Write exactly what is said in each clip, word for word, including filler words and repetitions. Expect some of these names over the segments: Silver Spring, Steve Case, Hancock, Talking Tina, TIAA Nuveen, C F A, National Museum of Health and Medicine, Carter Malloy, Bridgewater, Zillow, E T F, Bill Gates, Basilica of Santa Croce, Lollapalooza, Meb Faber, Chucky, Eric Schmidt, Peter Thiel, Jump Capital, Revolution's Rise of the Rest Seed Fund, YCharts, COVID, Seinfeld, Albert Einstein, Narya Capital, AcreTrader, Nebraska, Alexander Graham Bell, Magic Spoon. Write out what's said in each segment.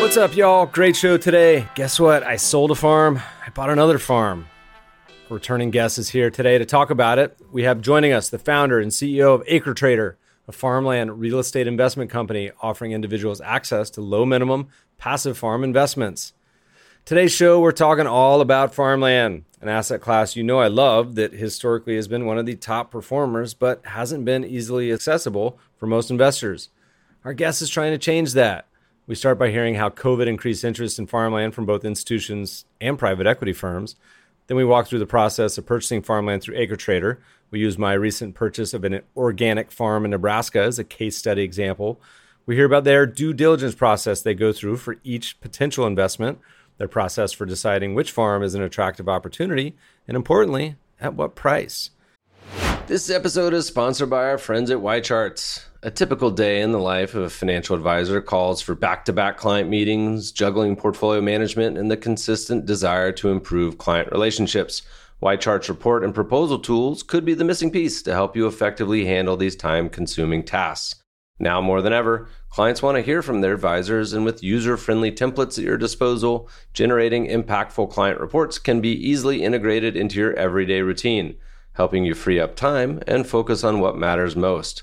What's up, y'all? Great show today. Guess what? I sold a farm. I bought another farm. Returning guest is here today to talk about it. We have joining us the founder and C E O of AcreTrader, a farmland real estate investment company offering individuals access to low minimum passive farm investments. Today's show, we're talking all about farmland, an asset class you know I love that historically has been one of the top performers but hasn't been easily accessible for most investors. Our guest is trying to change that. We start by hearing how COVID increased interest in farmland from both institutions and private equity firms. Then we walk through the process of purchasing farmland through AcreTrader. We use my recent purchase of an organic farm in Nebraska as a case study example. We hear about their due diligence process they go through for each potential investment, their process for deciding which farm is an attractive opportunity, and importantly, at what price. This episode is sponsored by our friends at YCharts. A typical day in the life of a financial advisor calls for back-to-back client meetings, juggling portfolio management, and the consistent desire to improve client relationships. YCharts report and proposal tools could be the missing piece to help you effectively handle these time-consuming tasks. Now more than ever, clients want to hear from their advisors, and with user-friendly templates at your disposal, generating impactful client reports can be easily integrated into your everyday routine, helping you free up time and focus on what matters most,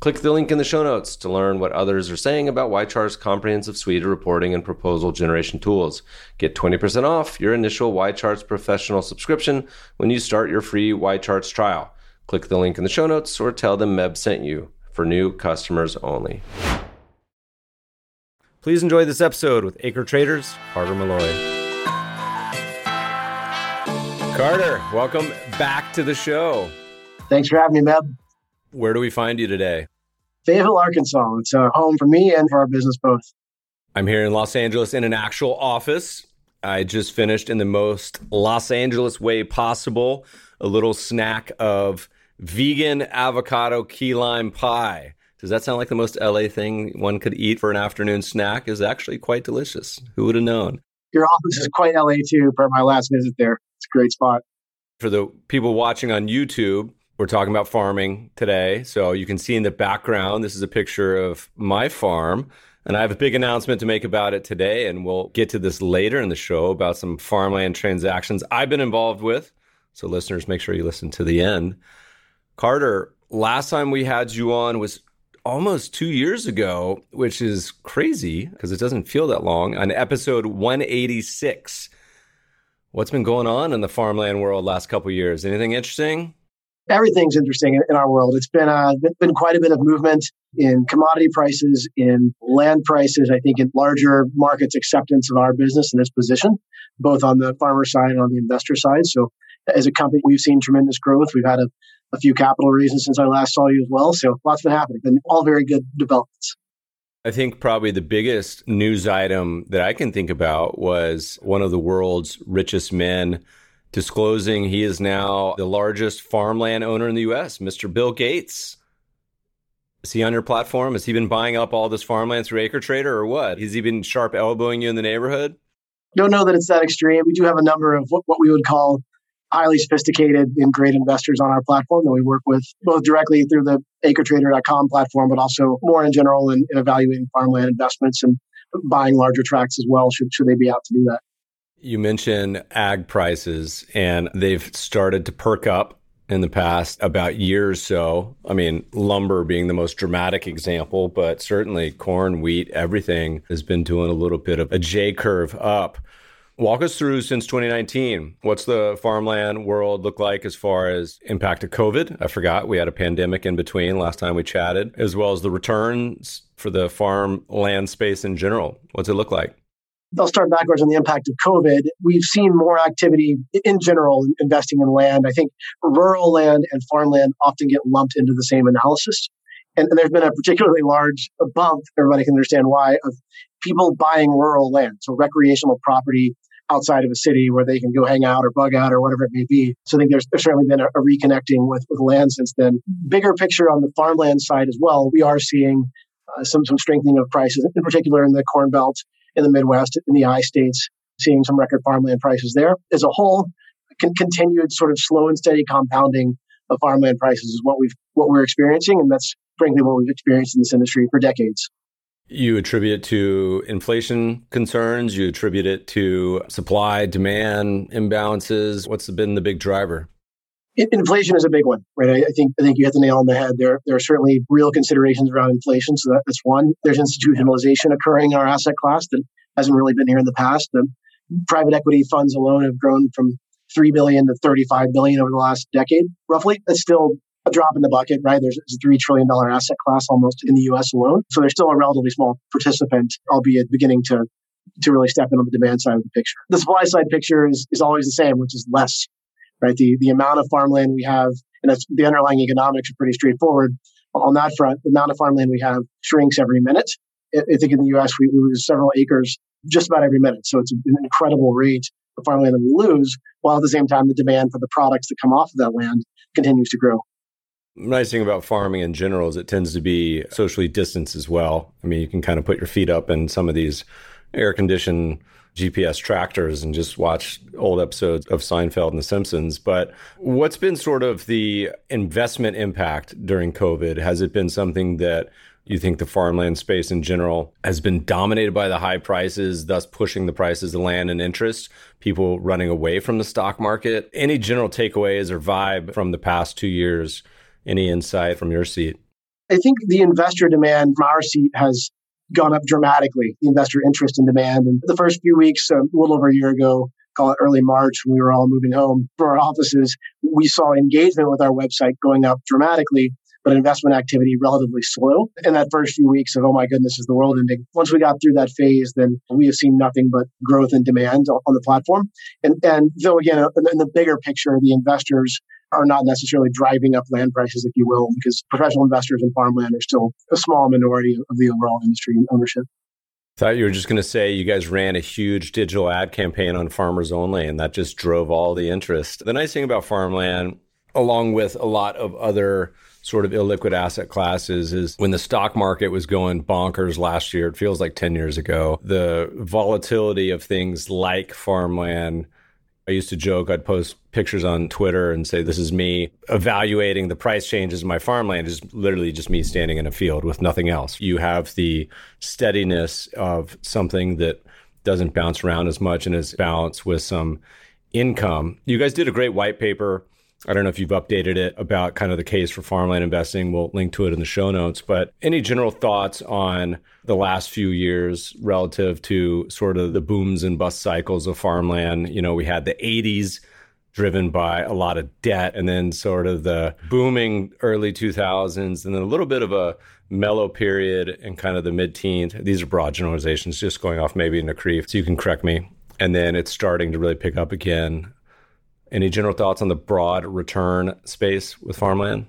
Click the link in the show notes to learn what others are saying about YChart's comprehensive suite of reporting and proposal generation tools. Get twenty percent off your initial YCharts professional subscription when you start your free YCharts trial. Click the link in the show notes or tell them Meb sent you, for new customers only. Please enjoy this episode with AcreTrader's Carter Malloy. Carter, welcome back to the show. Thanks for having me, Meb. Where do we find you today? Fayetteville, Arkansas. It's a home for me and for our business both. I'm here in Los Angeles in an actual office. I just finished in the most Los Angeles way possible, a little snack of vegan avocado key lime pie. Does that sound like the most L A thing one could eat for an afternoon snack? Is actually quite delicious. Who would have known? Your office is quite L A too, per my last visit there. It's a great spot. For the people watching on YouTube, we're talking about farming today. So you can see in the background, this is a picture of my farm. And I have a big announcement to make about it today. And we'll get to this later in the show about some farmland transactions I've been involved with. So listeners, make sure you listen to the end. Carter, last time we had you on was almost two years ago, which is crazy because it doesn't feel that long, on episode one eighty-six. What's been going on in the farmland world last couple of years? Anything interesting? Everything's interesting in our world. It's been uh, been quite a bit of movement in commodity prices, in land prices, I think in larger markets' acceptance of our business and its position, both on the farmer side and on the investor side. So as a company, we've seen tremendous growth. We've had a a few capital reasons since I last saw you as well. So lots been happening and all very good developments. I think probably the biggest news item that I can think about was one of the world's richest men disclosing he is now the largest farmland owner in the U S, Mister Bill Gates. Is he on your platform? Has he been buying up all this farmland through AcreTrader or what? Has he been sharp elbowing you in the neighborhood? Don't know that it's that extreme. We do have a number of what, what we would call highly sophisticated and great investors on our platform that we work with, both directly through the acre trader dot com platform, but also more in general in, in evaluating farmland investments and buying larger tracts as well, should, should they be out to do that. You mentioned ag prices, and they've started to perk up in the past about year or so. I mean, lumber being the most dramatic example, but certainly corn, wheat, everything has been doing a little bit of a J curve up. Walk us through since twenty nineteen. What's the farmland world look like as far as impact of COVID? I forgot we had a pandemic in between last time we chatted, as well as the returns for the farmland space in general. What's it look like? I'll start backwards on the impact of COVID. We've seen more activity in general investing in land. I think rural land and farmland often get lumped into the same analysis. And there's been a particularly large bump, everybody can understand why, of people buying rural land, so recreational property outside of a city where they can go hang out or bug out or whatever it may be. So I think there's, there's certainly been a, a reconnecting with, with land since then. Bigger picture on the farmland side as well, we are seeing uh, some, some strengthening of prices, in particular in the Corn Belt, in the Midwest, in the I-states, seeing some record farmland prices there. As a whole, con- continued sort of slow and steady compounding of farmland prices is what, we've, what we're experiencing, and that's frankly what we've experienced in this industry for decades. You attribute it to inflation concerns. You attribute it to supply, demand imbalances. What's been the big driver? Inflation is a big one, right? I, I think I think you hit the nail on the head. There, there are certainly real considerations around inflation, so that, that's one. There's institutionalization occurring in our asset class that hasn't really been here in the past. The private equity funds alone have grown from three billion dollars to thirty-five billion dollars over the last decade, roughly. That's still a drop in the bucket, right? There's a three trillion dollars asset class almost in the U S alone. So they're still a relatively small participant, albeit beginning to, to really step in on the demand side of the picture. The supply side picture is, is always the same, which is less, right? The, the amount of farmland we have, and that's, the underlying economics are pretty straightforward. On that front, the amount of farmland we have shrinks every minute. I, I think in the U S, we lose several acres just about every minute. So it's an incredible rate of farmland that we lose, while at the same time, the demand for the products that come off of that land continues to grow. The nice thing about farming in general is it tends to be socially distanced as well. I mean, you can kind of put your feet up in some of these air-conditioned G P S tractors and just watch old episodes of Seinfeld and The Simpsons. But what's been sort of the investment impact during COVID? Has it been something that you think the farmland space in general has been dominated by the high prices, thus pushing the prices of land and interest, people running away from the stock market? Any general takeaways or vibe from the past two years? Any insight from your seat? I think the investor demand from our seat has gone up dramatically, the investor interest and demand. And the first few weeks, a little over a year ago, call it early March, when we were all moving home from our offices, we saw engagement with our website going up dramatically, but investment activity relatively slow. And that first few weeks of, oh my goodness, is the world ending? Once we got through that phase, then we have seen nothing but growth and demand on the platform. And, and though, again, in the bigger picture, the investors are not necessarily driving up land prices, if you will, because professional investors in farmland are still a small minority of the overall industry ownership. I thought you were just going to say you guys ran a huge digital ad campaign on Farmers Only, and that just drove all the interest. The nice thing about farmland, along with a lot of other sort of illiquid asset classes, is when the stock market was going bonkers last year, it feels like ten years ago, the volatility of things like farmland. I used to joke, I'd post pictures on Twitter and say, this is me evaluating the price changes in my farmland. It's literally just me standing in a field with nothing else. You have the steadiness of something that doesn't bounce around as much and is balanced with some income. You guys did a great white paper. I don't know if you've updated it about kind of the case for farmland investing. We'll link to it in the show notes. But any general thoughts on the last few years relative to sort of the booms and bust cycles of farmland? You know, we had the eighties driven by a lot of debt, and then sort of the booming early two thousands, and then a little bit of a mellow period in kind of the mid-teens. These are broad generalizations, just going off maybe in a creef, so you can correct me. And then it's starting to really pick up again. Any general thoughts on the broad return space with farmland?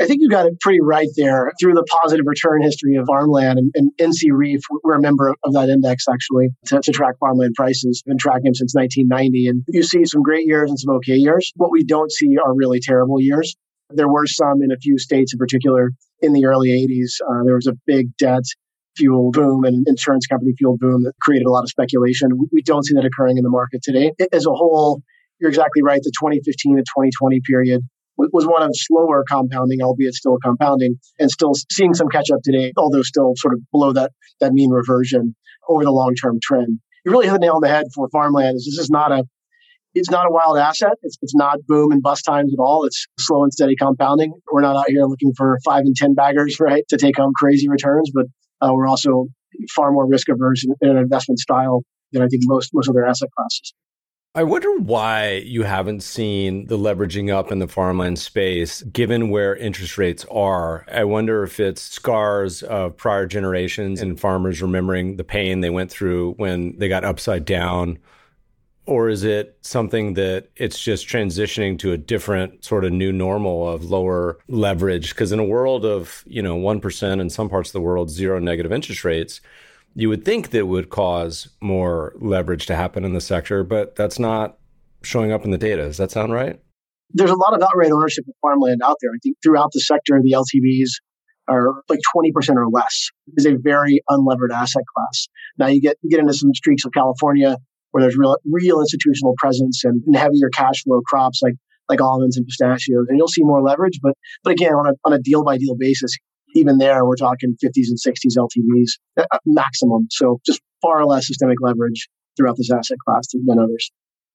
I think you got it pretty right there. Through the positive return history of farmland and, and N C Reef, we're a member of that index actually to, to track farmland prices. We've been tracking them since nineteen ninety. And you see some great years and some okay years. What we don't see are really terrible years. There were some in a few states in particular in the early eighties. Uh, there was a big debt fuel boom and insurance company fuel boom that created a lot of speculation. We, we don't see that occurring in the market today. It, as a whole, you're exactly right. The twenty fifteen to twenty twenty period was one of slower compounding, albeit still compounding, and still seeing some catch up today, although still sort of below that, that mean reversion over the long-term trend. You really hit the nail on the head for farmland. Is this is not a, it's not a wild asset. It's, it's not boom and bust times at all. It's slow and steady compounding. We're not out here looking for five and ten baggers, right, to take home crazy returns, but uh, we're also far more risk averse in, in an investment style than I think most most other asset classes. I wonder why you haven't seen the leveraging up in the farmland space, given where interest rates are. I wonder if it's scars of prior generations and farmers remembering the pain they went through when they got upside down, or is it something that it's just transitioning to a different sort of new normal of lower leverage? Because in a world of, you know, one percent in some parts of the world, zero negative interest rates, you would think that would cause more leverage to happen in the sector, but that's not showing up in the data. Does that sound right? There's a lot of outright ownership of farmland out there. I think throughout the sector, the L T Vs are like twenty percent or less. It's a very unlevered asset class. Now you get, you get into some streaks of California where there's real, real institutional presence and, and heavier cash flow crops like, like almonds and pistachios, and you'll see more leverage. But, but again, on a, on a deal by deal basis, even there, we're talking fifties and sixties L T Vs maximum. So just far less systemic leverage throughout this asset class than others.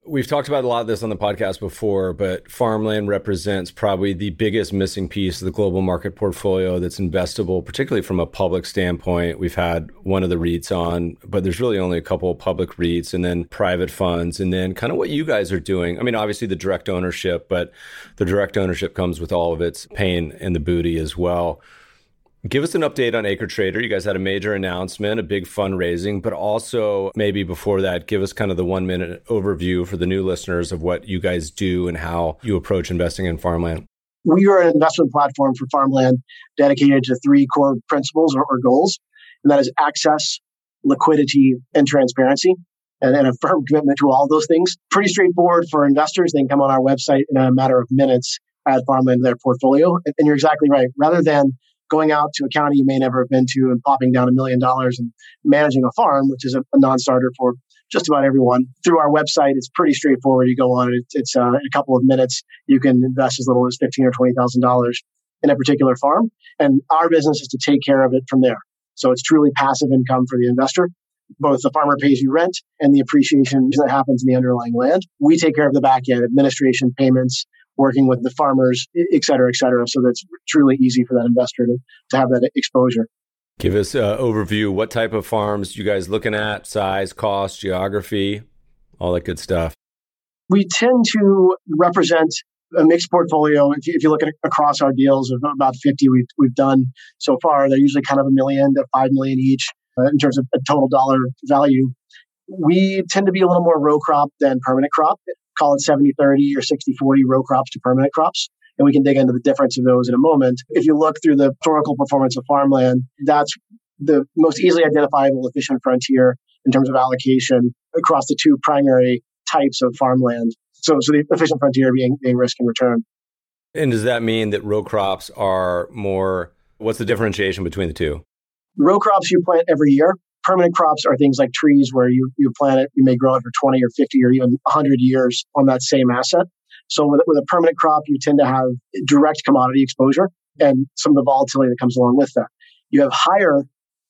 We've talked about a lot of this on the podcast before, but farmland represents probably the biggest missing piece of the global market portfolio that's investable, particularly from a public standpoint. We've had one of the REITs on, but there's really only a couple of public REITs and then private funds and then kind of what you guys are doing. I mean, obviously the direct ownership, but the direct ownership comes with all of its pain and the booty as well. Give us an update on AcreTrader. You guys had a major announcement, a big fundraising, but also maybe before that, give us kind of the one minute overview for the new listeners of what you guys do and how you approach investing in farmland. We are an investment platform for farmland dedicated to three core principles or, or goals, and that is access, liquidity, and transparency, and, and a firm commitment to all those things. Pretty straightforward for investors. They can come on our website in a matter of minutes, add farmland to their portfolio. And, and you're exactly right. Rather than going out to a county you may never have been to and popping down a million dollars and managing a farm, which is a, a non-starter for just about everyone. Through our website, it's pretty straightforward. You go on, it, it's uh, in a couple of minutes, you can invest as little as fifteen thousand dollars or twenty thousand dollars in a particular farm. And our business is to take care of it from there. So it's truly passive income for the investor. Both the farmer pays you rent and the appreciation that happens in the underlying land. We take care of the back end, administration, payments, working with the farmers, et cetera, et cetera. So that's truly easy for that investor to, to have that exposure. Give us an overview. What type of farms you guys looking at? Size, cost, geography, all that good stuff. We tend to represent a mixed portfolio. If you, if you look at across our deals of about fifty we've, we've done so far, they're usually kind of a million to five million each uh, in terms of a total dollar value. We tend to be a little more row crop than permanent crop. Call it seventy thirty or sixty forty row crops to permanent crops. And we can dig into the difference of those in a moment. If you look through the historical performance of farmland, that's the most easily identifiable efficient frontier in terms of allocation across the two primary types of farmland. So, so the efficient frontier being, being risk and return. And does that mean that row crops are more, what's the differentiation between the two? Row crops you plant every year. Permanent crops are things like trees where you, you plant it, you may grow it for twenty or fifty or even one hundred years on that same asset. So with, with a permanent crop, you tend to have direct commodity exposure and some of the volatility that comes along with that. You have higher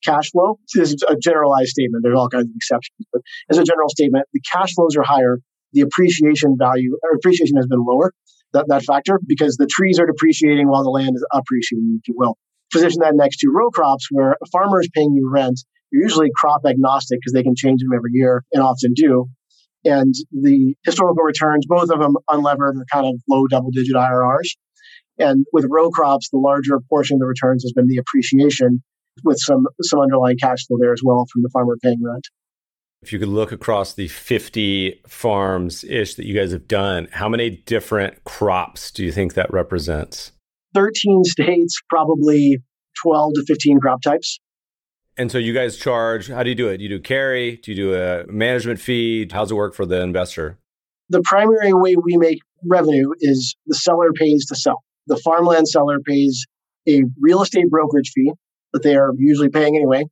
cash flow. This is a generalized statement. There's all kinds of exceptions, but as a general statement, the cash flows are higher. The appreciation value or appreciation has been lower, that, that factor, because the trees are depreciating while the land is appreciating, if you will. Position that next to row crops where a farmer is paying you rent. You're usually crop agnostic because they can change them every year and often do. And the historical returns, both of them unlevered, are kind of low double-digit I R Rs. And with row crops, the larger portion of the returns has been the appreciation with some, some underlying cash flow there as well from the farmer paying rent. If you could look across the fifty farms-ish that you guys have done, how many different crops do you think that represents? thirteen states, probably twelve to fifteen crop types. And so you guys charge, how do you do it? Do you do carry? Do you do a management fee? How's it work for the investor? The primary way we make revenue is the seller pays to sell. The farmland seller pays a real estate brokerage fee that they are usually paying anyway.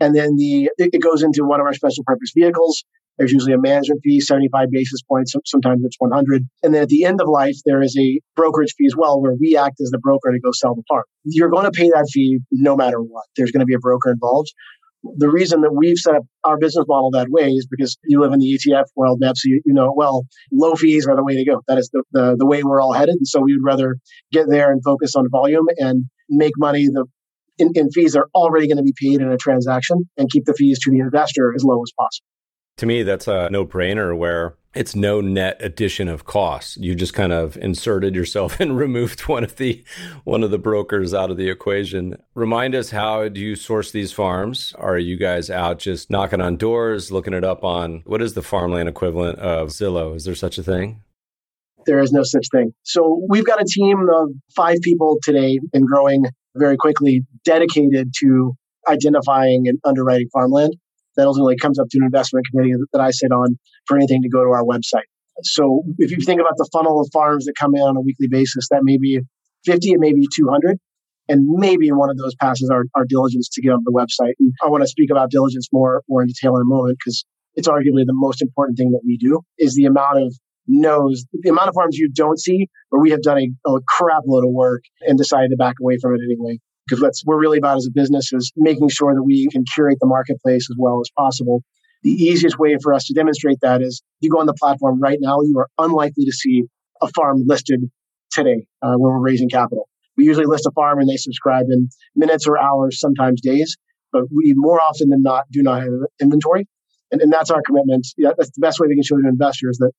And then the it goes into one of our special purpose vehicles. There's usually a management fee, seventy-five basis points. Sometimes it's one hundred. And then at the end of life, there is a brokerage fee as well, where we act as the broker to go sell the farm. You're going to pay that fee no matter what. There's going to be a broker involved. The reason that we've set up our business model that way is because you live in the E T F world, Meb, so you, you know it well. Low fees are the way to go. That is the, the, the way we're all headed. And so we would rather get there and focus on volume and make money the in, in fees are already going to be paid in a transaction and keep the fees to the investor as low as possible. To me, that's a no-brainer where it's no net addition of costs. You just kind of inserted yourself and removed one of the one of the brokers out of the equation. Remind us, how do you source these farms? Are you guys out just knocking on doors, looking it up on, what is the farmland equivalent of Zillow? Is there such a thing? There is no such thing. So we've got a team of five people today and growing very quickly, dedicated to identifying and underwriting farmland. That ultimately comes up to an investment committee that I sit on for anything to go to our website. So if you think about the funnel of farms that come in on a weekly basis, that may be fifty, it may be two hundred. And maybe one of those passes our, our diligence to get on the website. And I want to speak about diligence more, more in detail in a moment, because it's arguably the most important thing that we do, is the amount of knows the amount of farms you don't see, where we have done a, a crap load of work and decided to back away from it anyway. Because what we're really about as a business is making sure that we can curate the marketplace as well as possible. The easiest way for us to demonstrate that is, you go on the platform right now, you are unlikely to see a farm listed today uh, when we're raising capital. We usually list a farm and they subscribe in minutes or hours, sometimes days, but we more often than not do not have inventory. And, and that's our commitment. Yeah, that's the best way we can show to investors that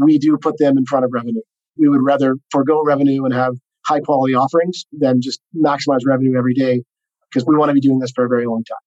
we do put them in front of revenue. We would rather forego revenue and have high quality offerings than just maximize revenue every day, because we want to be doing this for a very long time.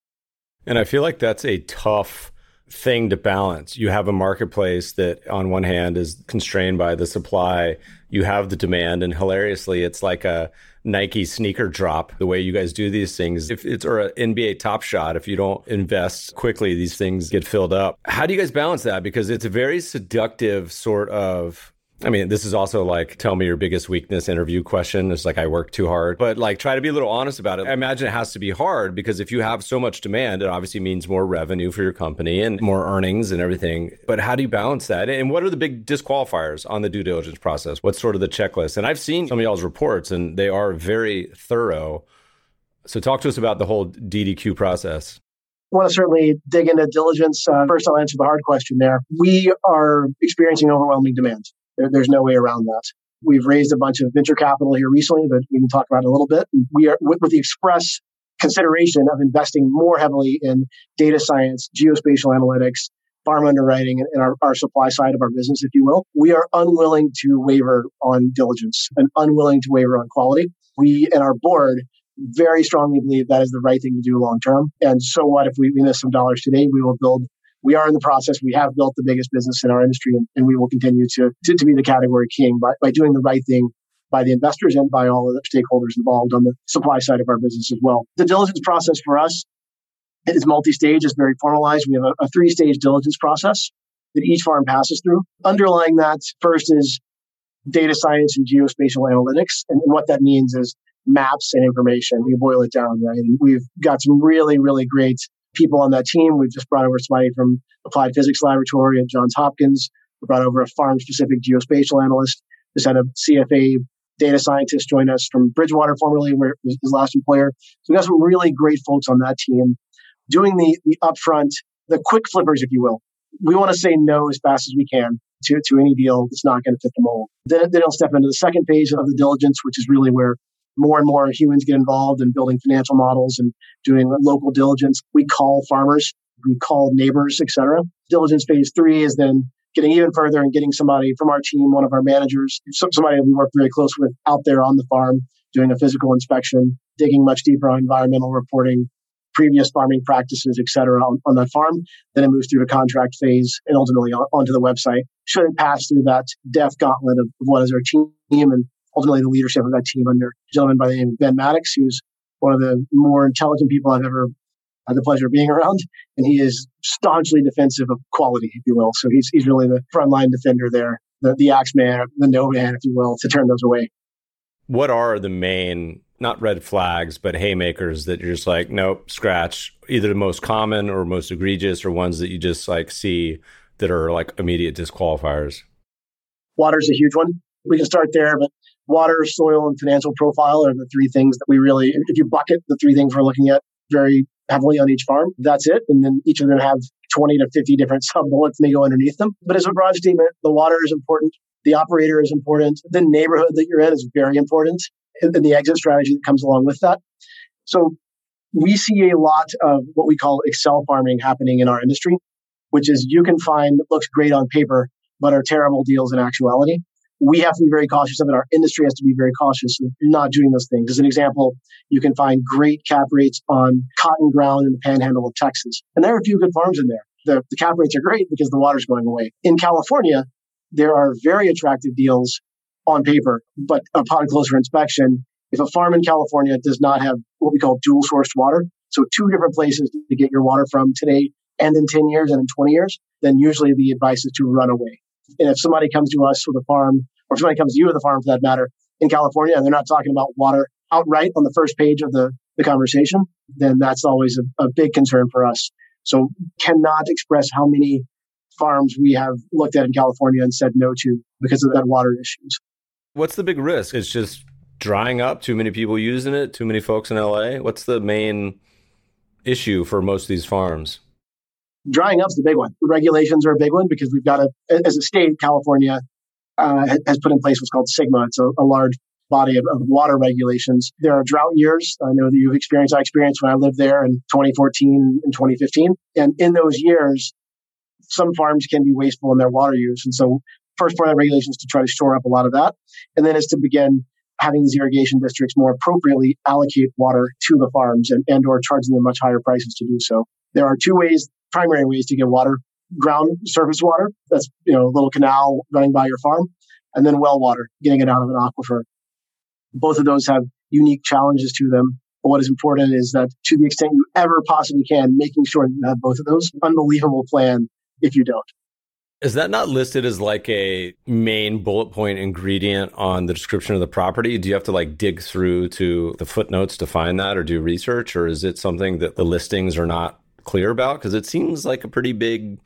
And I feel like that's a tough thing to balance. You have a marketplace that on one hand is constrained by the supply, you have the demand, and hilariously, it's like a Nike sneaker drop. The way you guys do these things, if it's, or an N B A Top Shot, if you don't invest quickly, these things get filled up. How do you guys balance that? Because it's a very seductive sort of, I mean, this is also like, tell me your biggest weakness interview question. It's like, I work too hard, but like, try to be a little honest about it. I imagine it has to be hard, because if you have so much demand, it obviously means more revenue for your company and more earnings and everything. But how do you balance that? And what are the big disqualifiers on the due diligence process? What's sort of the checklist? And I've seen some of y'all's reports and they are very thorough. So talk to us about the whole D D Q process. I want to certainly dig into diligence. Uh, first, I'll answer the hard question there. We are experiencing overwhelming demand. There's no way around that. We've raised a bunch of venture capital here recently that we can talk about a little bit. We are with, with the express consideration of investing more heavily in data science, geospatial analytics, farm underwriting, and our, our supply side of our business, if you will. We are unwilling to waver on diligence and unwilling to waver on quality. We and our board very strongly believe that is the right thing to do long term. And so what if we miss some dollars today? We will build We are in the process. We have built the biggest business in our industry, and, and we will continue to, to, to be the category king by, by doing the right thing by the investors and by all of the stakeholders involved on the supply side of our business as well. The diligence process for us is multi-stage. It's very formalized. We have a, a three-stage diligence process that each farm passes through. Underlying that, first is data science and geospatial analytics. And, and what that means is maps and information. We boil it down, right? And we've got some really, really great people on that team. We've just brought over somebody from Applied Physics Laboratory at Johns Hopkins. We brought over a farm-specific geospatial analyst. Just had a C F A data scientist join us from Bridgewater, formerly where his last employer. So we got some really great folks on that team doing the the upfront, the quick flippers, if you will. We want to say no as fast as we can to to any deal that's not going to fit the mold. Then they'll step into the second phase of the diligence, which is really where more and more humans get involved in building financial models and doing local diligence. We call farmers, we call neighbors, et cetera. Diligence phase three is then getting even further and getting somebody from our team, one of our managers, somebody we work very close with out there on the farm, doing a physical inspection, digging much deeper on environmental reporting, previous farming practices, et cetera, on, on that farm. Then it moves through the contract phase and ultimately on, onto the website. Should it pass through that deaf gauntlet of what is our team and ultimately the leadership of that team under a gentleman by the name of Ben Maddox, who's one of the more intelligent people I've ever had the pleasure of being around. And he is staunchly defensive of quality, if you will. So he's he's really the frontline defender there, the, the axe man, the no man, if you will, to turn those away. What are the main, not red flags, but haymakers that you're just like, nope, scratch, either the most common or most egregious or ones that you just like see that are like immediate disqualifiers? Water's a huge one. We can start there, but water, soil, and financial profile are the three things that we really, if you bucket the three things we're looking at very heavily on each farm, that's it. And then each of them have twenty to fifty different sub-bullets that go underneath them. But as a broad statement, the water is important. The operator is important. The neighborhood that you're in is very important. And the exit strategy that comes along with that. So we see a lot of what we call Excel farming happening in our industry. which is you can find looks great on paper, but are terrible deals in actuality. We have to be very cautious of it. Our industry has to be very cautious of not doing those things. As an example, you can find great cap rates on cotton ground in the panhandle of Texas. And there are a few good farms in there. The, the cap rates are great because the water's going away. In California, there are very attractive deals on paper, but upon closer inspection, if a farm in California does not have what we call dual sourced water, so two different places to get your water from today and in ten years and in twenty years, then usually the advice is to run away. And if somebody comes to us with a farm, or if somebody comes to you with a farm for that matter, in California, and they're not talking about water outright on the first page of the, the conversation, then that's always a, a big concern for us. So cannot express how many farms we have looked at in California and said no to because of that water issues. What's the big risk? It's just drying up, too many people using it, too many folks in L A? What's the main issue for most of these farms? Drying up's the big one. Regulations are a big one because we've got a, as a state, California uh, has put in place what's called SGMA. It's a, a large body of, of water regulations. There are drought years. I know that you've experienced, I experienced when I lived there in twenty fourteen and twenty fifteen. And in those years, some farms can be wasteful in their water use. And so first part of that regulation is to try to shore up a lot of that. And then is to begin having these irrigation districts more appropriately allocate water to the farms and, and or charging them much higher prices to do so. There are two ways, primary ways to get water: ground surface water, that's you know a little canal running by your farm, and then well water, getting it out of an aquifer. Both of those have unique challenges to them. But what is important is that to the extent you ever possibly can, making sure you have both of those. Unbelievable plan if you don't. Is that not listed as like a main bullet point ingredient on the description of the property? Do you have to like dig through to the footnotes to find that or do research? Or is it something that the listings are not clear about? Because it seems like a pretty big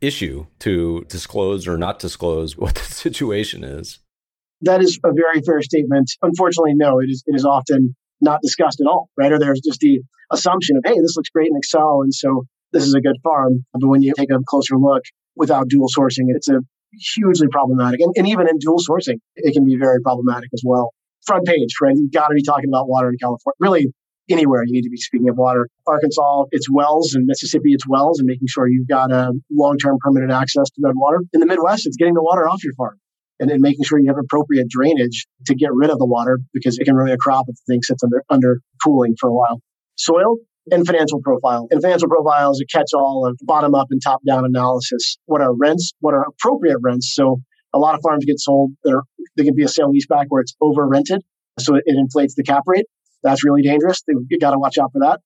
issue to disclose or not disclose what the situation is. That is a very fair statement. Unfortunately, no, it is, it is often not discussed at all, right? Or there's just the assumption of, hey, this looks great in Excel, and so this is a good farm. But when you take a closer look, without dual sourcing, it's a hugely problematic. And, and even in dual sourcing, it can be very problematic as well. Front page, right? You've got to be talking about water in California. Really, anywhere you need to be speaking of water. Arkansas, it's wells, and Mississippi, it's wells, and making sure you've got a long-term permanent access to that water. In the Midwest, it's getting the water off your farm and then making sure you have appropriate drainage to get rid of the water because it can ruin a crop if the thing sits under, under cooling for a while. Soil. And financial profile. And financial profile is a catch-all of bottom-up and top-down analysis. What are rents? What are appropriate rents? So a lot of farms get sold. There can be a sale-leaseback where it's over-rented, so it, it inflates the cap rate. That's really dangerous. You've got to watch out for that.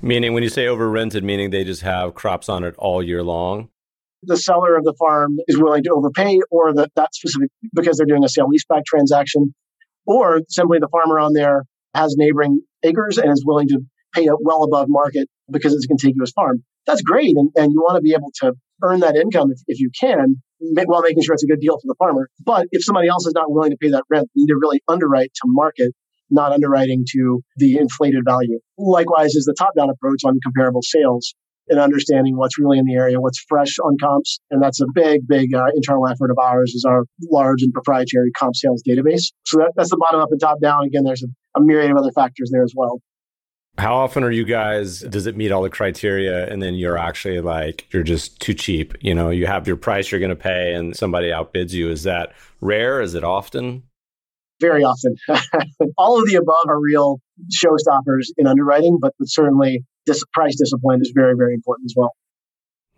Meaning when you say over-rented, meaning they just have crops on it all year long? The seller of the farm is willing to overpay or the, that specific because they're doing a sale-leaseback transaction. Or simply the farmer on there has neighboring acres and is willing to pay up well above market because it's a contiguous farm. That's great. And, and you want to be able to earn that income if, if you can, while making sure it's a good deal for the farmer. But if somebody else is not willing to pay that rent, you need to really underwrite to market, not underwriting to the inflated value. Likewise is the top-down approach on comparable sales and understanding what's really in the area, what's fresh on comps. And that's a big, big uh, internal effort of ours is our large and proprietary comp sales database. So that, that's the bottom-up and top-down. Again, there's a, a myriad of other factors there as well. How often are you guys, does it meet all the criteria and then you're actually like, you're just too cheap? You know, you have your price you're going to pay and somebody outbids you. Is that rare? Is it often? Very often. All of the above are real showstoppers in underwriting, but certainly this price discipline is very, very important as well.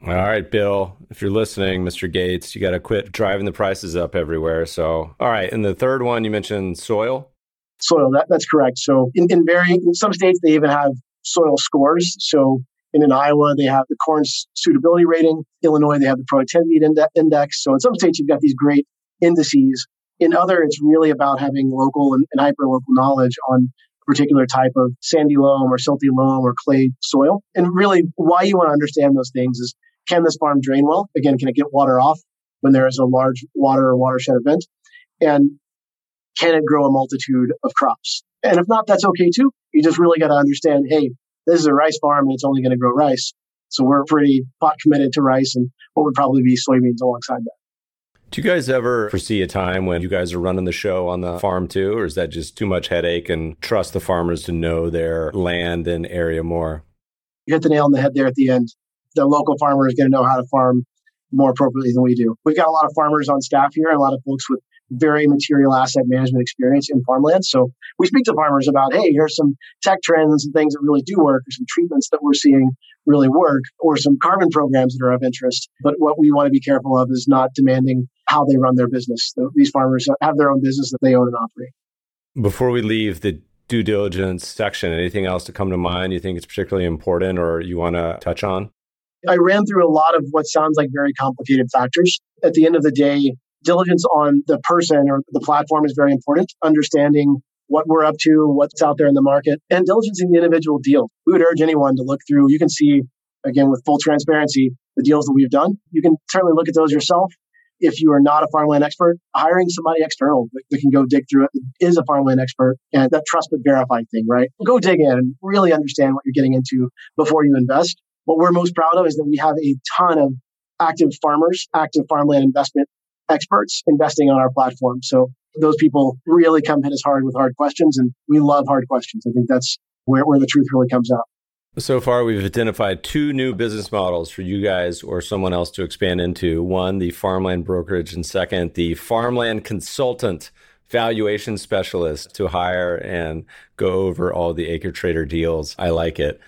All right, Bill, if you're listening, Mister Gates, you got to quit driving the prices up everywhere. So, all right. And the third one, you mentioned soil. Soil, that, that's correct. So in, in very, in some states, they even have soil scores. So in, in Iowa, they have the corn suitability rating. Illinois, they have the productivity index. So in some states, you've got these great indices. In other, it's really about having local and, and hyper-local knowledge on a particular type of sandy loam or silty loam or clay soil. And really, why you want to understand those things is, can this farm drain well? Again, can it get water off when there is a large water or watershed event? And can it grow a multitude of crops? And if not, that's okay too. You just really got to understand, hey, this is a rice farm and it's only going to grow rice. So we're pretty pot committed to rice and what would probably be soybeans alongside that. Do you guys ever foresee a time when you guys are running the show on the farm too? Or is that just too much headache and trust the farmers to know their land and area more? You hit the nail on the head there at the end. the local farmer is going to know how to farm more appropriately than we do. We've got a lot of farmers on staff here, and a lot of folks with very material asset management experience in farmland. So we speak to farmers about, hey, here's some tech trends and some things that really do work, or some treatments that we're seeing really work, or some carbon programs that are of interest. But what we want to be careful of is not demanding how they run their business. These farmers have their own business that they own and operate. Before we leave the due diligence section, anything else to come to mind you think is particularly important or you want to touch on? I ran through a lot of what sounds like very complicated factors. At the end of the day, diligence on the person or the platform is very important. Understanding what we're up to, what's out there in the market, and diligence in the individual deal. We would urge anyone to look through. You can see, again, with full transparency, the deals that we've done. You can certainly look at those yourself. If you are not a farmland expert, hiring somebody external that can go dig through it is a farmland expert, and that trust but verify thing, right? Go dig in and really understand what you're getting into before you invest. What we're most proud of is that we have a ton of active farmers, active farmland investment experts investing on our platform. So those people really come hit us hard with hard questions, and we love hard questions. I think that's where, where the truth really comes out. So far, we've identified two new business models for you guys or someone else to expand into. One, the farmland brokerage, and second, the farmland consultant valuation specialist to hire and go over all the AcreTrader deals. I like it.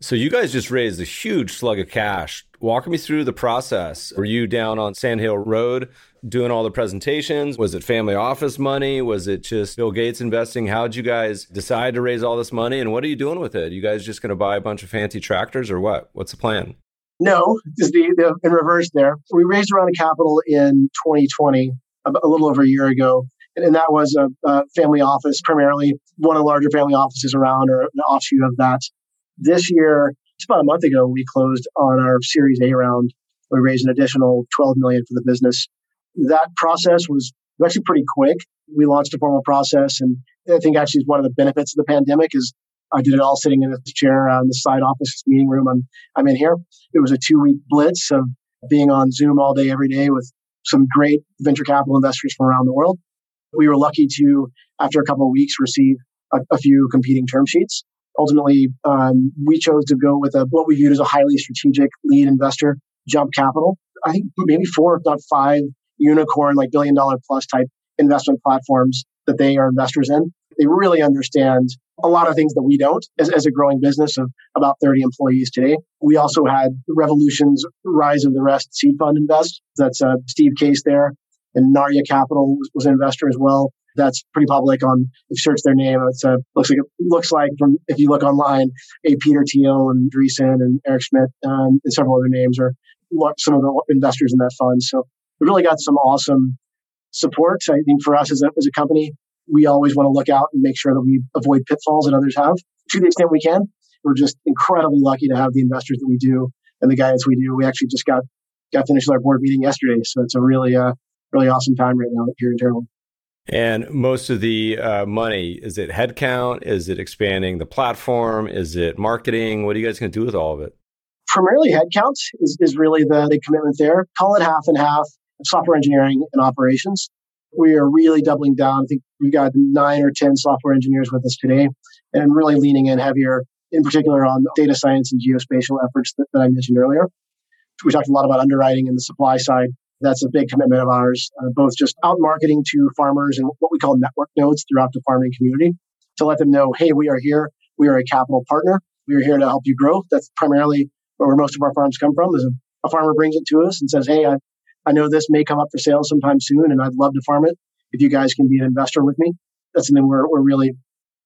So you guys just raised a huge slug of cash. Walk me through the process. Were you down on Sand Hill Road doing all the presentations? Was it family office money? Was it just Bill Gates investing? How'd you guys decide to raise all this money? And what are you doing with it? Are you guys just going to buy a bunch of fancy tractors or what? What's the plan? No, just the, the, in reverse there. We raised a round of capital in twenty twenty, a, a little over a year ago. And that was a, a family office, primarily one of the larger family offices around, or an offshoot of that. This year, it's about a month ago, we closed on our Series A round. We raised an additional twelve million dollars for the business. That process was actually pretty quick. We launched a formal process, and I think actually one of the benefits of the pandemic is I did it all sitting in a chair in the side office meeting room I'm I'm in here. It was a two-week blitz of being on Zoom all day, every day with some great venture capital investors from around the world. We were lucky to, after a couple of weeks, receive a, a few competing term sheets. Ultimately, um, we chose to go with a, what we viewed as a highly strategic lead investor, Jump Capital. I think maybe four, if not five, unicorn, like billion dollar plus type investment platforms that they are investors in. They really understand a lot of things that we don't as, as a growing business of about thirty employees today. We also had Revolution's Rise of the Rest Seed Fund invest. That's uh, Steve Case there. And Narya Capital was, was an investor as well. That's pretty public on, if you search their name, it's a, looks like, it looks like from, if you look online, a Peter Thiel and Dreesen and Eric Schmidt um, and several other names are some of the investors in that fund. So we really got some awesome support. I think for us as a, as a company, we always want to look out and make sure that we avoid pitfalls that others have to the extent we can. We're just incredibly lucky to have the investors that we do and the guidance we do. We actually just got, got finished with our board meeting yesterday. So it's a really, uh, really awesome time right now here in Terrell. And most of the uh, money, is it headcount? Is it expanding the platform? Is it marketing? What are you guys going to do with all of it? Primarily headcount is, is really the, the commitment there. Call it half and half, software engineering and operations. We are really doubling down. I think we've got nine or ten software engineers with us today, and really leaning in heavier, in particular on data science and geospatial efforts that, that I mentioned earlier. We talked a lot about underwriting and the supply side. That's a big commitment of ours, uh, both just out marketing to farmers and what we call network nodes throughout the farming community to let them know, hey, we are here. We are a capital partner. We are here to help you grow. That's primarily where most of our farms come from. Is a, a farmer brings it to us and says, hey, I, I know this may come up for sale sometime soon, and I'd love to farm it if you guys can be an investor with me. That's something we're, we're really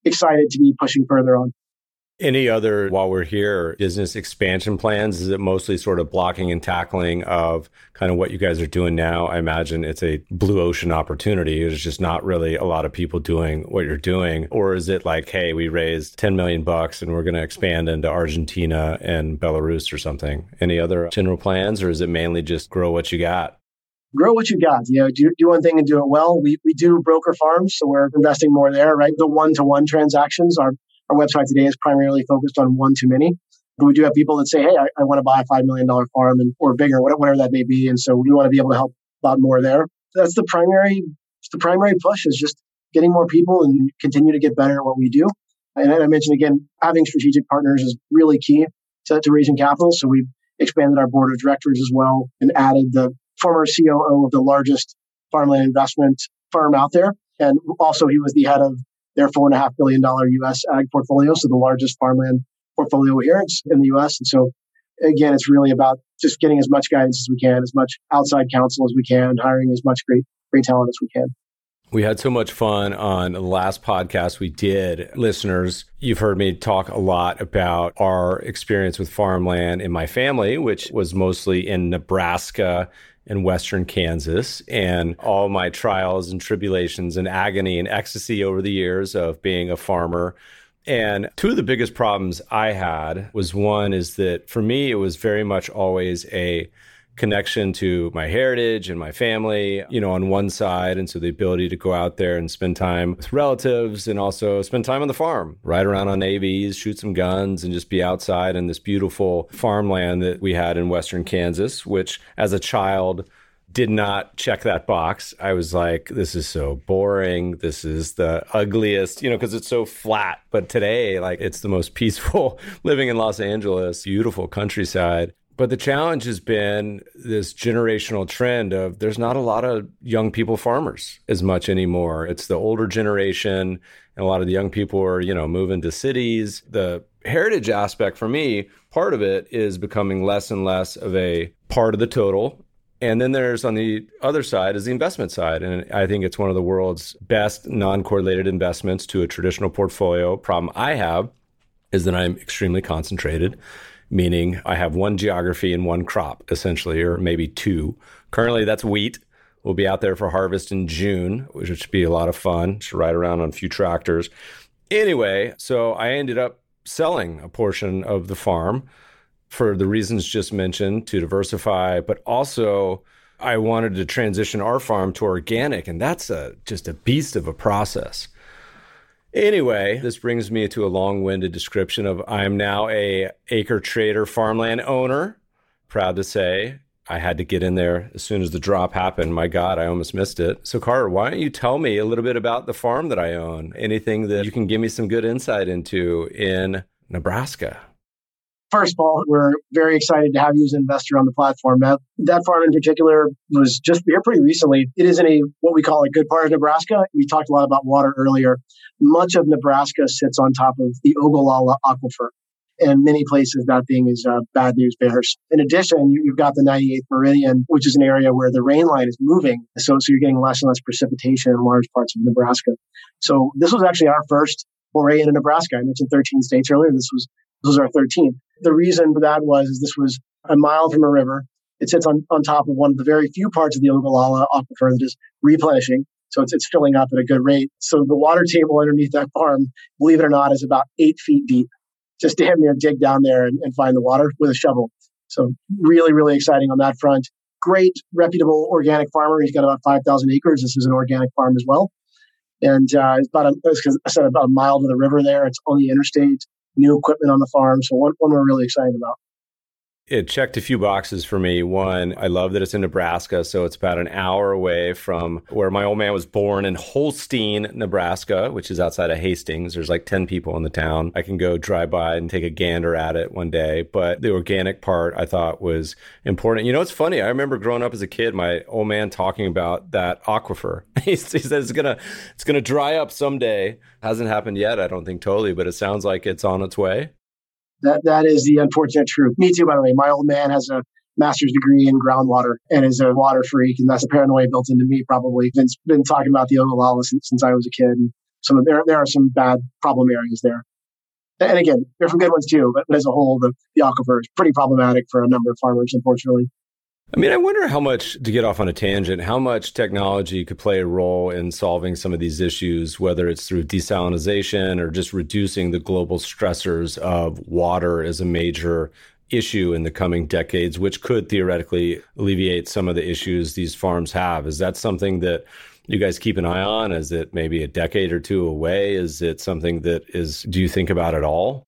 excited to be pushing further on. Any other, while we're here, business expansion plans? Is it mostly sort of blocking and tackling of kind of what you guys are doing now? I imagine it's a blue ocean opportunity. There's just not really a lot of people doing what you're doing. Or is it like, hey, we raised ten million bucks and we're going to expand into Argentina and Belarus or something? Any other general plans, or is it mainly just grow what you got? Grow what you got. You know, do, do one thing and do it well. We, we do broker farms, so we're investing more there, right? The one-to-one transactions are... Our website today is primarily focused on one-to-many. But we do have people that say, hey, I, I want to buy a five million dollars farm and, or bigger, whatever, whatever that may be. And so we want to be able to help a lot more there. That's the primary the primary push, is just getting more people and continue to get better at what we do. And I mentioned, again, having strategic partners is really key to, to raising capital. So we expanded our board of directors as well and added the former C O O of the largest farmland investment firm out there. And also he was the head of their four point five billion dollars U S ag portfolio, so the largest farmland portfolio here in the U S. And so, again, it's really about just getting as much guidance as we can, as much outside counsel as we can, hiring as much great, great talent as we can. We had so much fun on the last podcast we did. Listeners, you've heard me talk a lot about our experience with farmland in my family, which was mostly in Nebraska and western Kansas, and all my trials and tribulations and agony and ecstasy over the years of being a farmer. And two of the biggest problems I had was, one is that for me, it was very much always a connection to my heritage and my family, you know, on one side. And so the ability to go out there and spend time with relatives and also spend time on the farm, ride around on A Vs, shoot some guns, and just be outside in this beautiful farmland that we had in western Kansas, which as a child did not check that box. I was like, this is so boring. This is the ugliest, you know, because it's so flat. But today, like, it's the most peaceful living in Los Angeles, beautiful countryside. But the challenge has been this generational trend of there's not a lot of young people farmers as much anymore. It's the older generation, and a lot of the young people are, you know, moving to cities. The heritage aspect for me, part of it is becoming less and less of a part of the total. And then there's, on the other side, is the investment side. And I think it's one of the world's best non-correlated investments to a traditional portfolio. Problem I have is that I'm extremely concentrated, meaning I have one geography and one crop, essentially, or maybe two. Currently, that's wheat. We'll be out there for harvest in June, which should be a lot of fun. Should ride around on a few tractors. Anyway, so I ended up selling a portion of the farm for the reasons just mentioned, to diversify, but also I wanted to transition our farm to organic, and that's a just a beast of a process. Anyway, this brings me to a long-winded description of I'm now a AcreTrader farmland owner. Proud to say I had to get in there as soon as the drop happened. My God, I almost missed it. So Carter, why don't you tell me a little bit about the farm that I own? Anything that you can give me some good insight into in Nebraska? First of all, we're very excited to have you as an investor on the platform. That, that farm in particular was just here pretty recently. It is in a what we call a good part of Nebraska. We talked a lot about water earlier. Much of Nebraska sits on top of the Ogallala Aquifer, and many places that thing is uh, bad news bears. In addition, you, you've got the ninety-eighth meridian, which is an area where the rain line is moving. So, so you're getting less and less precipitation in large parts of Nebraska. So this was actually our first foray into Nebraska. I mentioned thirteen states earlier. This was this was our thirteenth. The reason for that was is this was a mile from a river. It sits on, on top of one of the very few parts of the Ogallala Aquifer that is replenishing. So it's, it's filling up at a good rate. So the water table underneath that farm, believe it or not, is about eight feet deep. Just damn near dig down there and, and find the water with a shovel. So really, really exciting on that front. Great, reputable organic farmer. He's got about five thousand acres. This is an organic farm as well. And uh, it's about a, it's, I said about a mile to the river there. It's on the interstate. New equipment on the farm. So one, one we're really excited about. It checked a few boxes for me. One, I love that it's in Nebraska. So it's about an hour away from where my old man was born in Holstein, Nebraska, which is outside of Hastings. There's like ten people in the town. I can go drive by and take a gander at it one day. But the organic part I thought was important. You know, it's funny. I remember growing up as a kid, my old man talking about that aquifer. He said it's going to it's gonna dry up someday. Hasn't happened yet, I don't think totally, but it sounds like it's on its way. That That is the unfortunate truth. Me too, by the way. My old man has a master's degree in groundwater and is a water freak, and that's a paranoia built into me probably. And it's been talking about the Ogallala since, since I was a kid. And so there, there are some bad problem areas there. And again, there are some good ones too, but as a whole, the, the aquifer is pretty problematic for a number of farmers, unfortunately. I mean, I wonder how much, to get off on a tangent, how much technology could play a role in solving some of these issues, whether it's through desalinization or just reducing the global stressors of water as a major issue in the coming decades, which could theoretically alleviate some of the issues these farms have. Is that something that you guys keep an eye on? Is it maybe a decade or two away? Is it something that is, do you think about at all?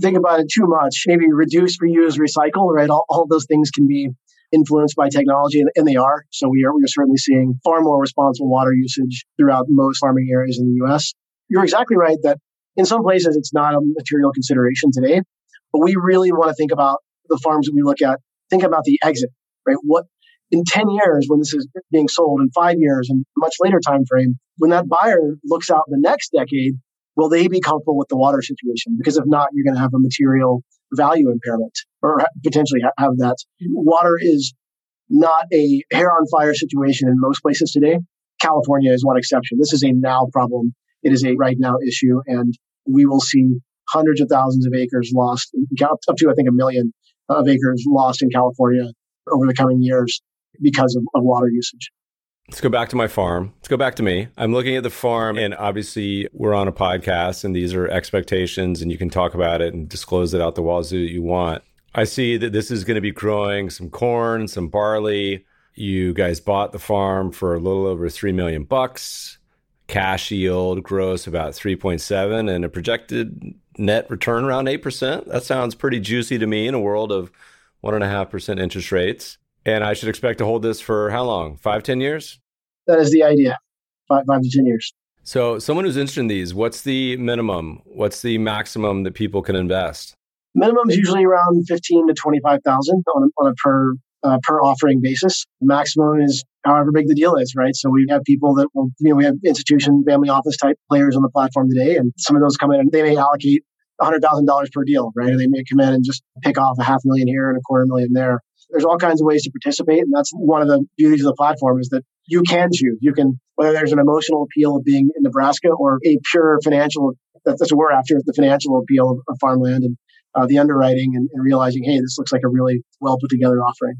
Think about it too much. Maybe reduce, reuse, recycle, right? All, all those things can be influenced by technology, and they are. So we are, we are certainly seeing far more responsible water usage throughout most farming areas in the U S. You're exactly right that in some places it's not a material consideration today, but we really want to think about the farms that we look at, think about the exit, right? What in ten years when this is being sold, in five years and much later time frame, when that buyer looks out in the next decade, will they be comfortable with the water situation? Because if not, you're going to have a material value impairment or potentially have that. Water is not a hair on fire situation in most places today. California is one exception. This is a now problem. It is a right now issue. And we will see hundreds of thousands of acres lost, up to, I think, a million of acres lost in California over the coming years because of, of water usage. Let's go back to my farm. Let's go back to me. I'm looking at the farm, and obviously we're on a podcast and these are expectations and you can talk about it and disclose it out the wazoo that you want. I see that this is going to be growing some corn, some barley. You guys bought the farm for a little over three million bucks. Cash yield gross about three point seven and a projected net return around eight percent. That sounds pretty juicy to me in a world of one and a half percent interest rates. And I should expect to hold this for how long? Five, ten years? That is the idea. Five, five to ten years. So someone who's interested in these, what's the minimum? What's the maximum that people can invest? Minimum is usually around fifteen to twenty-five thousand on a, on a per uh, per offering basis. The maximum is however big the deal is, right? So we have people that will, you know, we have institution, family office type players on the platform today, and some of those come in and they may allocate one hundred thousand dollars per deal, right? Or they may come in and just pick off a half million here and a quarter million there. There's all kinds of ways to participate. And that's one of the beauties of the platform is that you can choose. You can, whether there's an emotional appeal of being in Nebraska or a pure financial, that's what we're after, the financial appeal of, of farmland and uh, the underwriting and, and realizing, hey, this looks like a really well put together offering.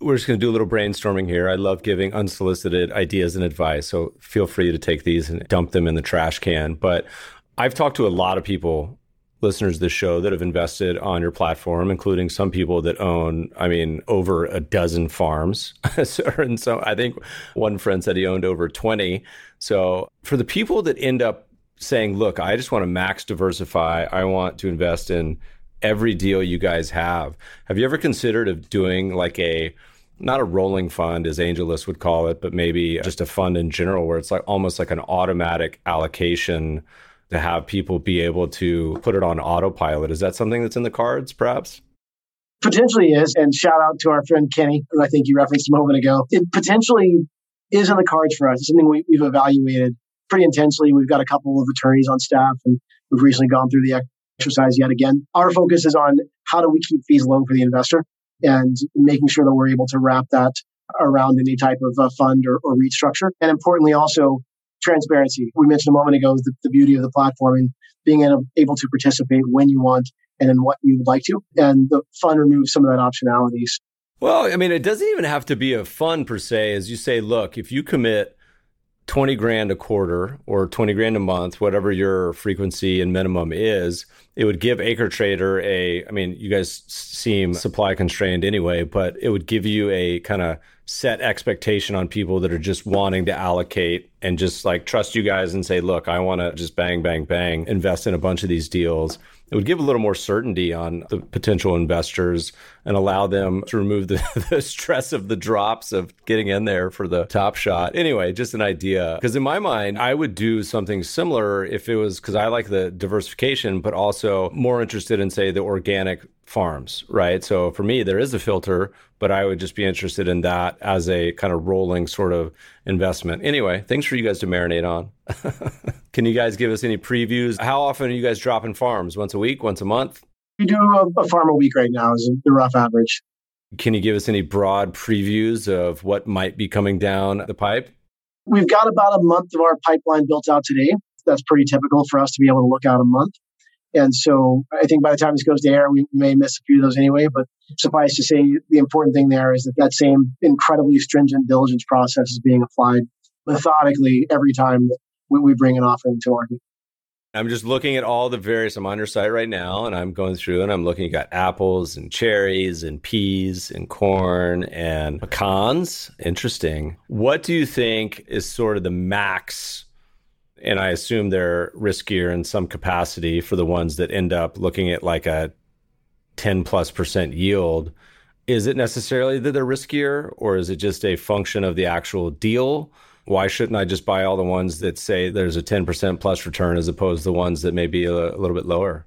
We're just going to do a little brainstorming here. I love giving unsolicited ideas and advice. So feel free to take these and dump them in the trash can. But I've talked to a lot of people, listeners of this show, that have invested on your platform, including some people that own, I mean, over a dozen farms. And so I think one friend said he owned over twenty. So for the people that end up saying, look, I just want to max diversify, I want to invest in every deal you guys have. Have you ever considered of doing like a, not a rolling fund as AngelList would call it, but maybe just a fund in general where it's like almost like an automatic allocation to have people be able to put it on autopilot? Is that something that's in the cards, perhaps? Potentially is. And shout out to our friend Kenny, who I think you referenced a moment ago. It potentially is in the cards for us. It's something we, we've evaluated pretty intensely. We've got a couple of attorneys on staff, and we've recently gone through the exercise yet again. Our focus is on how do we keep fees low for the investor and making sure that we're able to wrap that around any type of uh, fund or, or REIT structure. And importantly, also, transparency. We mentioned a moment ago the, the beauty of the platform and being able, able to participate when you want and in what you would like to. And the fund removes some of that optionality. Well, I mean, it doesn't even have to be a fund per se. As you say, look, if you commit twenty grand a quarter or twenty grand a month, whatever your frequency and minimum is, it would give AcreTrader a, I mean, you guys seem supply constrained anyway, but it would give you a kind of set expectation on people that are just wanting to allocate and just like trust you guys and say, look, I want to just bang, bang, bang, invest in a bunch of these deals. It would give a little more certainty on the potential investors and allow them to remove the, the stress of the drops of getting in there for the top shot. Anyway, just an idea. Because in my mind, I would do something similar if it was, because I like the diversification, but also more interested in, say, the organic farms, right? So for me, there is a filter, but I would just be interested in that as a kind of rolling sort of investment. Anyway, things for you guys to marinate on. Can you guys give us any previews? How often are you guys dropping farms? Once a week? Once a month? We do a, a farm a week right now is the rough average. Can you give us any broad previews of what might be coming down the pipe? We've got about a month of our pipeline built out today. That's pretty typical for us to be able to look out a month. And so I think by the time this goes to air, we may miss a few of those anyway, but suffice to say, the important thing there is that that same incredibly stringent diligence process is being applied methodically every time that we bring an offering to market. I'm just looking at all the various, I'm on your site right now, and I'm going through and I'm looking, you got apples and cherries and peas and corn and pecans. Interesting. What do you think is sort of the max? And I assume they're riskier in some capacity for the ones that end up looking at like a ten plus percent yield. Is it necessarily that they're riskier, or is it just a function of the actual deal? Why shouldn't I just buy all the ones that say there's a ten percent plus return as opposed to the ones that may be a, a little bit lower?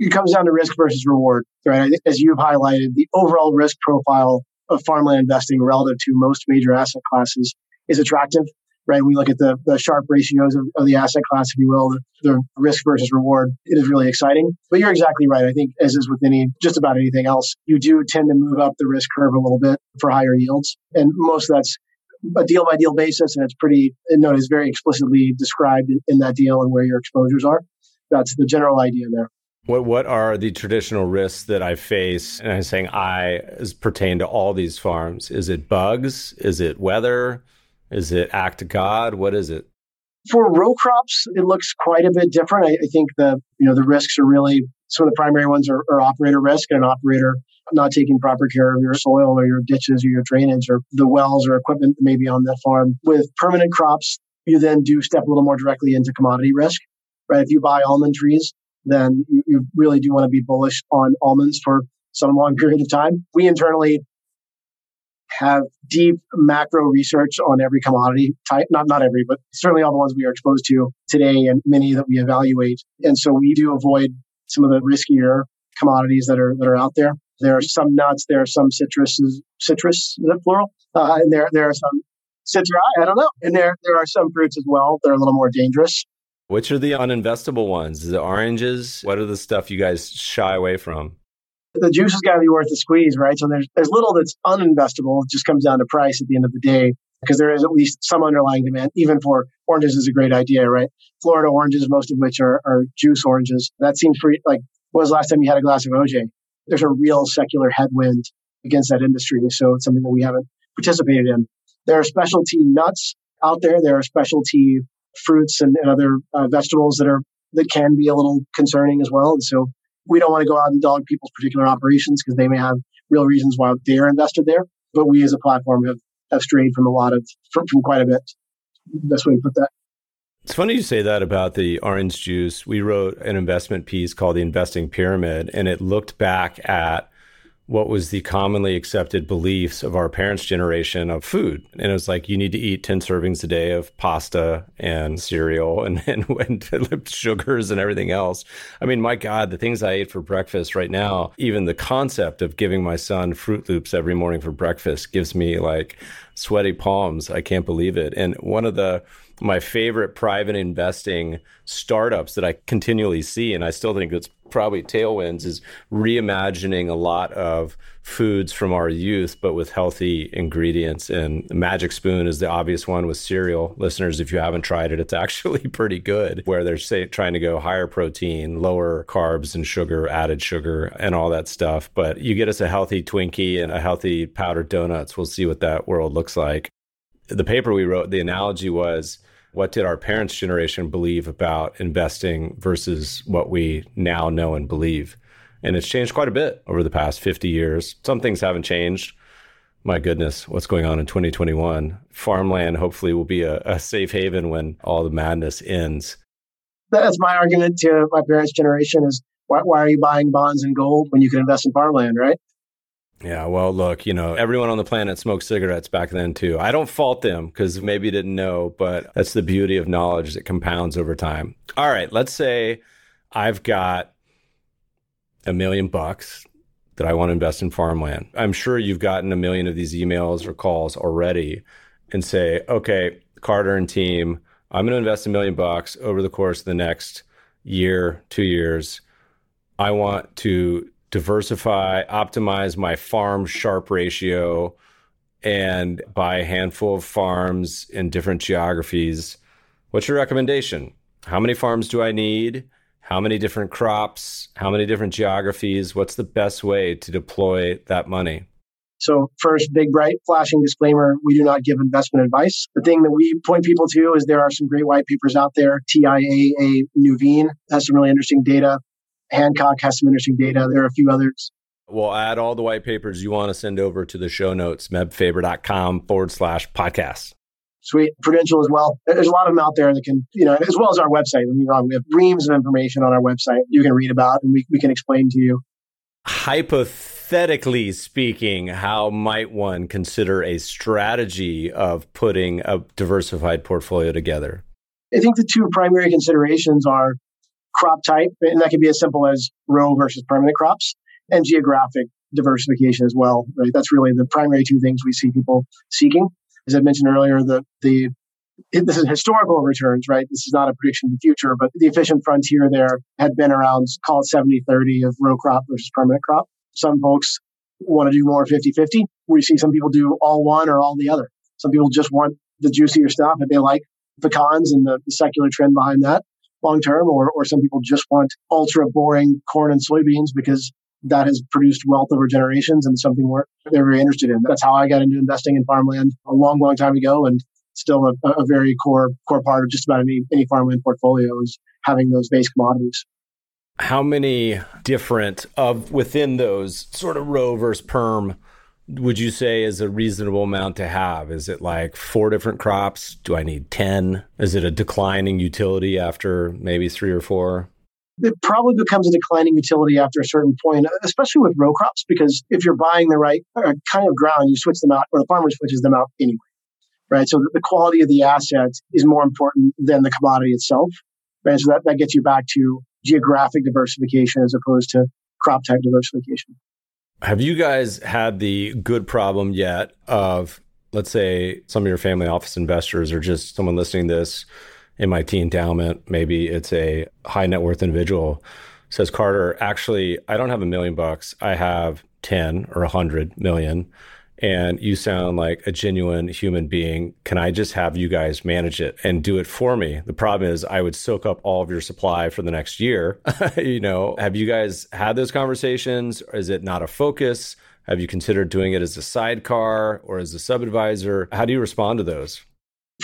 It comes down to risk versus reward. right? I think as you've highlighted, the overall risk profile of farmland investing relative to most major asset classes is attractive, right? We look at the, the sharp ratios of, of the asset class, if you will, the, the risk versus reward. It is really exciting. But you're exactly right. I think as is with any, just about anything else, you do tend to move up the risk curve a little bit for higher yields. And most of that's a deal by deal basis. And it's pretty, and no, it's very explicitly described in, in that deal and where your exposures are. That's the general idea there. What what are the traditional risks that I face? And I'm saying I as pertain to all these farms. Is it bugs? Is it weather? Is it act of God? What is it? For row crops, it looks quite a bit different. I, I think the you know the risks are really, some of the primary ones are, are operator risk and an operator not taking proper care of your soil or your ditches or your drainage or the wells or equipment that may be on that farm. With permanent crops, you then do step a little more directly into commodity risk, right? If you buy almond trees, then you, you really do want to be bullish on almonds for some long period of time. We internally have deep macro research on every commodity type, not not every, but certainly all the ones we are exposed to today and many that we evaluate. And so we do avoid some of the riskier commodities that are that are out there. There are some nuts, there are some citruses, citrus, is that plural? Uh, and there there are some citra, I don't know. And there there are some fruits as well that are a little more dangerous. Which are the uninvestable ones? The oranges? What are the stuff you guys shy away from? The juice has got to be worth the squeeze, right? So there's there's little that's uninvestable. It just comes down to price at the end of the day because there is at least some underlying demand. Even for oranges is a great idea, right? Florida oranges, most of which are, are juice oranges. That seems pretty, like, when was the last time you had a glass of O J? There's a real secular headwind against that industry. So it's something that we haven't participated in. There are specialty nuts out there. There are specialty fruits and, and other uh, vegetables that are that can be a little concerning as well. And so we don't want to go out and dog people's particular operations because they may have real reasons why they're invested there. But we as a platform have, have strayed from a lot of, from, from quite a bit. Best way to put that. It's funny you say that about the orange juice. We wrote an investment piece called The Investing Pyramid, and it looked back at what was the commonly accepted beliefs of our parents' generation of food. And it was like, you need to eat ten servings a day of pasta and cereal and, and, and sugars and everything else. I mean, my God, the things I ate for breakfast right now, even the concept of giving my son Fruit Loops every morning for breakfast gives me like sweaty palms. I can't believe it. And one of the my favorite private investing startups that I continually see, and I still think it's probably tailwinds, is reimagining a lot of foods from our youth, but with healthy ingredients. And Magic Spoon is the obvious one with cereal. Listeners, if you haven't tried it, it's actually pretty good, where they're say, trying to go higher protein, lower carbs and sugar, added sugar and all that stuff. But you get us a healthy Twinkie and a healthy powdered donuts. We'll see what that world looks like. The paper we wrote, the analogy was, what did our parents' generation believe about investing versus what we now know and believe? And it's changed quite a bit over the past fifty years. Some things haven't changed. My goodness, what's going on in twenty twenty-one? Farmland hopefully will be a, a safe haven when all the madness ends. That's my argument to my parents' generation is, why, why are you buying bonds and gold when you can invest in farmland, right? Yeah, well, look, you know, everyone on the planet smoked cigarettes back then, too. I don't fault them because maybe you didn't know, but that's the beauty of knowledge that compounds over time. All right, let's say I've got a million bucks that I want to invest in farmland. I'm sure you've gotten a million of these emails or calls already and say, okay, Carter and team, I'm going to invest a million bucks over the course of the next year, two years. I want to diversify, optimize my farm sharp ratio, and buy a handful of farms in different geographies. What's your recommendation? How many farms do I need? How many different crops? How many different geographies? What's the best way to deploy that money? So first, big, bright, flashing disclaimer, we do not give investment advice. The thing that we point people to is there are some great white papers out there. T I A A Nuveen has some really interesting data. Hancock has some interesting data. There are a few others. We'll add all the white papers you want to send over to the show notes, mebfaber.com forward slash podcast. Sweet. Prudential as well. There's a lot of them out there that can, you know, as well as our website. Don't be wrong. We have reams of information on our website you can read about and we, we can explain to you. Hypothetically speaking, how might one consider a strategy of putting a diversified portfolio together? I think the two primary considerations are crop type, and that could be as simple as row versus permanent crops. and geographic diversification as well, right? That's really the primary two things we see people seeking. As I mentioned earlier, the, the it, this is historical returns, right? This is not a prediction of the future, but the efficient frontier there had been around, call it seventy thirty of row crop versus permanent crop. Some folks want to do more fifty fifty. We see some people do all one or all the other. Some people just want the juicier stuff that they like, pecans and the, the secular trend behind that long term, or, or some people just want ultra boring corn and soybeans because that has produced wealth over generations and something we're, they're very interested in. That's how I got into investing in farmland a long, long time ago, and still a, a very core core part of just about any, any farmland portfolio is having those base commodities. How many different of within those sort of row versus perm would you say is a reasonable amount to have? Is it like four different crops? Do I need ten? Is it a declining utility after maybe three or four? It probably becomes a declining utility after a certain point, especially with row crops, because if you're buying the right kind of ground, you switch them out, or the farmer switches them out anyway, right? So the quality of the asset is more important than the commodity itself, right? So that, that gets you back to geographic diversification as opposed to crop type diversification. Have you guys had the good problem yet of, let's say, some of your family office investors or just someone listening to this, M I T endowment, maybe it's a high net worth individual, says, Carter, actually, I don't have a million bucks. I have ten or one hundred million. And you sound like a genuine human being. Can I just have you guys manage it and do it for me? The problem is I would soak up all of your supply for the next year. You know, have you guys had those conversations? Is it not a focus? Have you considered doing it as a sidecar or as a sub-advisor? How do you respond to those?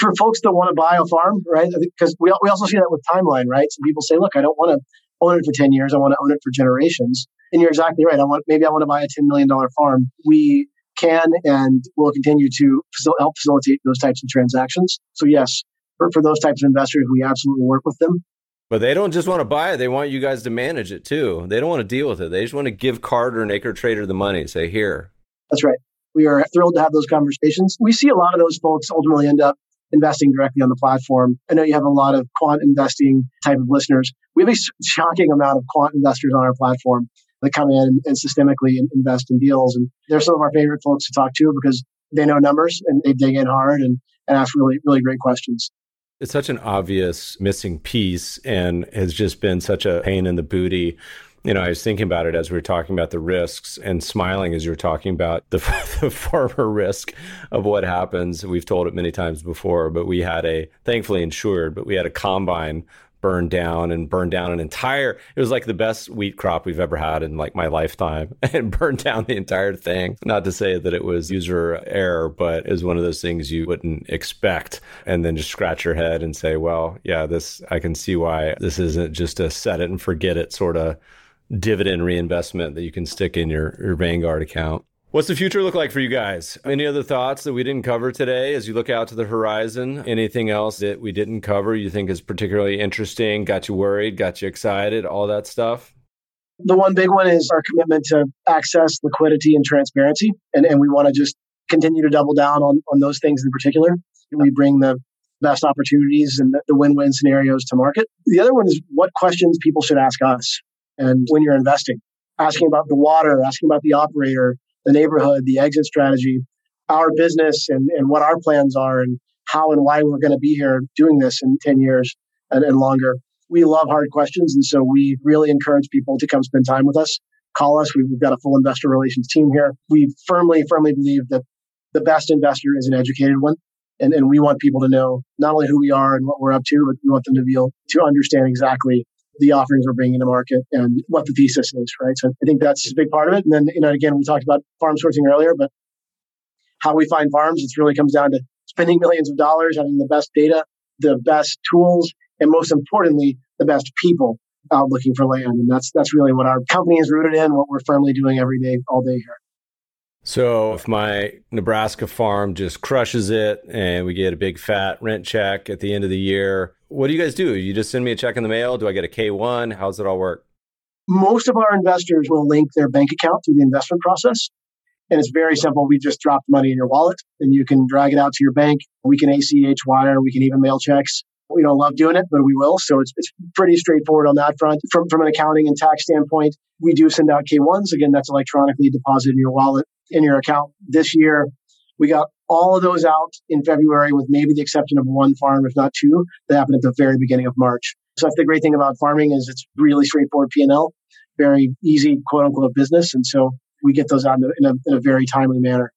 For folks that want to buy a farm, right? Because we we also see that with timeline, right? So people say, look, I don't want to own it for ten years. I want to own it for generations. And you're exactly right. I want Maybe I want to buy a ten million dollars farm. We can and will continue to facil- help facilitate those types of transactions. So yes, for, for those types of investors, we absolutely work with them. But they don't just want to buy it. They want you guys to manage it too. They don't want to deal with it. They just want to give Carter and AcreTrader the money. Say, here. That's right. We are thrilled to have those conversations. We see a lot of those folks ultimately end up investing directly on the platform. I know you have a lot of quant investing type of listeners. We have a shocking amount of quant investors on our platform that come in and, and systemically invest in deals. And they're some of our favorite folks to talk to because they know numbers and they dig in hard and, and ask really, really great questions. It's such an obvious missing piece and has just been such a pain in the booty. You know, I was thinking about it as we were talking about the risks and smiling as you were talking about the, the farmer risk of what happens. We've told it many times before, but we had a, thankfully insured, but we had a combine burn down and burn down an entire, it was like the best wheat crop we've ever had in like my lifetime and burned down the entire thing. Not to say that it was user error, but it was one of those things you wouldn't expect and then just scratch your head and say, well, yeah, this, I can see why this isn't just a set it and forget it sort of dividend reinvestment that you can stick in your, your Vanguard account. What's the future look like for you guys? Any other thoughts that we didn't cover today as you look out to the horizon? Anything else that we didn't cover you think is particularly interesting, got you worried, got you excited, all that stuff? The one big one is our commitment to access, liquidity, and transparency. And, and we want to just continue to double down on, on those things in particular. And we bring the best opportunities and the, the win-win scenarios to market. The other one is what questions people should ask us. And when you're investing, asking about the water, asking about the operator, the neighborhood, the exit strategy, our business and, and what our plans are and how and why we're going to be here doing this in ten years and, and longer. We love hard questions. And so we really encourage people to come spend time with us, call us. We've got a full investor relations team here. We firmly, firmly believe that the best investor is an educated one. And, and we want people to know not only who we are and what we're up to, but we want them to be able to understand exactly the offerings we're bringing to market and what the thesis is, right? So I think that's a big part of it. And then, you know, again, we talked about farm sourcing earlier, but how we find farms, it really comes down to spending millions of dollars, having the best data, the best tools, and most importantly, the best people out looking for land. And that's that's really what our company is rooted in, what we're firmly doing every day, all day here. So if my Nebraska farm just crushes it and we get a big fat rent check at the end of the year, what do you guys do? You just send me a check in the mail? Do I get a K one? How does it all work? Most of our investors will link their bank account through the investment process. And it's very simple. We just drop the money in your wallet and you can drag it out to your bank. We can A C H wire. We can even mail checks. We don't love doing it, but we will. So it's it's pretty straightforward on that front. From from an accounting and tax standpoint, we do send out K ones. Again, that's electronically deposited in your wallet, in your account. This year, we got all of those out in February with maybe the exception of one farm, if not two, that happened at the very beginning of March. So that's the great thing about farming is it's really straightforward P and L, very easy, quote unquote, business. And so we get those out in a, in a, in a very timely manner.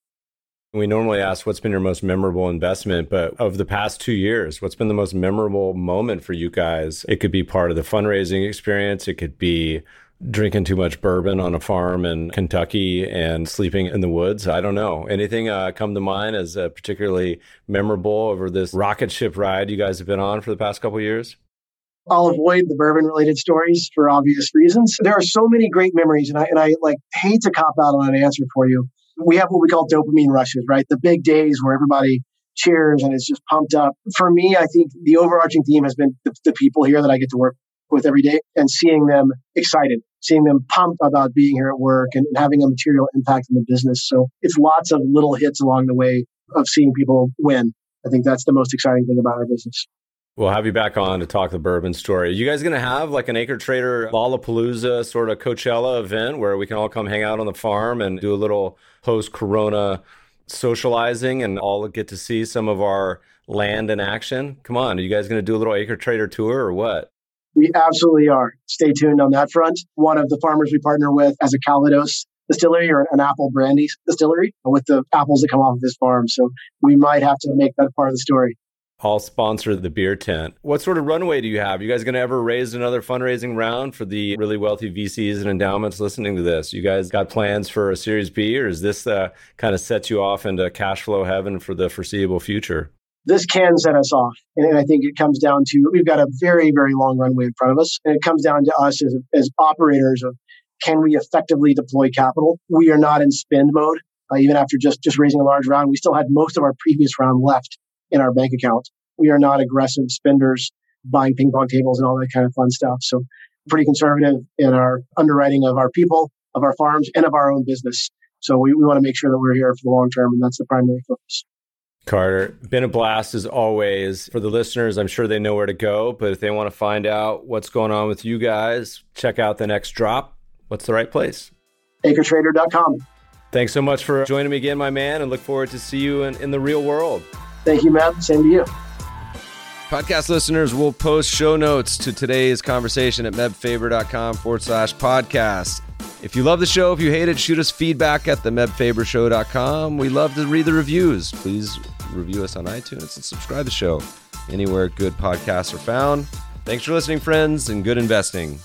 We normally ask what's been your most memorable investment, but of the past two years, what's been the most memorable moment for you guys? It could be part of the fundraising experience. It could be drinking too much bourbon on a farm in Kentucky and sleeping in the woods. I don't know. Anything uh, come to mind as uh, particularly memorable over this rocket ship ride you guys have been on for the past couple of years? I'll avoid the bourbon-related stories for obvious reasons. There are so many great memories, and I and I like hate to cop out on an answer for you. We have what we call dopamine rushes, right? The big days where everybody cheers and is just pumped up. For me, I think the overarching theme has been the, the people here that I get to work with every day and seeing them excited, seeing them pumped about being here at work and, and having a material impact on the business. So it's lots of little hits along the way of seeing people win. I think that's the most exciting thing about our business. We'll have you back on to talk the bourbon story. Are you guys going to have like an AcreTrader Lollapalooza sort of Coachella event where we can all come hang out on the farm and do a little post-corona socializing and all get to see some of our land in action? Come on, are you guys going to do a little AcreTrader tour or what? We absolutely are. Stay tuned on that front. One of the farmers we partner with has a Calvados distillery or an apple brandy distillery with the apples that come off of this farm. So we might have to make that part of the story. I'll sponsor the beer tent. What sort of runway do you have? Are you guys going to ever raise another fundraising round for the really wealthy V Cs and endowments listening to this? You guys got plans for a Series B, or is this uh, kind of set you off into cash flow heaven for the foreseeable future? This can set us off. And, and I think it comes down to, we've got a very, very long runway in front of us. And it comes down to us as, as operators of, can we effectively deploy capital? We are not in spend mode. Uh, even after just, just raising a large round, we still had most of our previous round left in our bank account. We are not aggressive spenders buying ping pong tables and all that kind of fun stuff. So pretty conservative in our underwriting of our people, of our farms, and of our own business. So we, we want to make sure that we're here for the long term, and that's the primary focus. Carter, been a blast as always. For the listeners, I'm sure they know where to go, but if they want to find out what's going on with you guys, check out the next drop. What's the right place? AcreTrader dot com. Thanks so much for joining me again, my man, and look forward to see you in, in the real world. Thank you, Matt. Same to you. Podcast listeners will post show notes to today's conversation at mebfaber.com forward slash podcast. If you love the show, if you hate it, shoot us feedback at the mebfabershow dot com. We love to read the reviews. Please review us on iTunes and subscribe to the show anywhere good podcasts are found. Thanks for listening, friends, and good investing.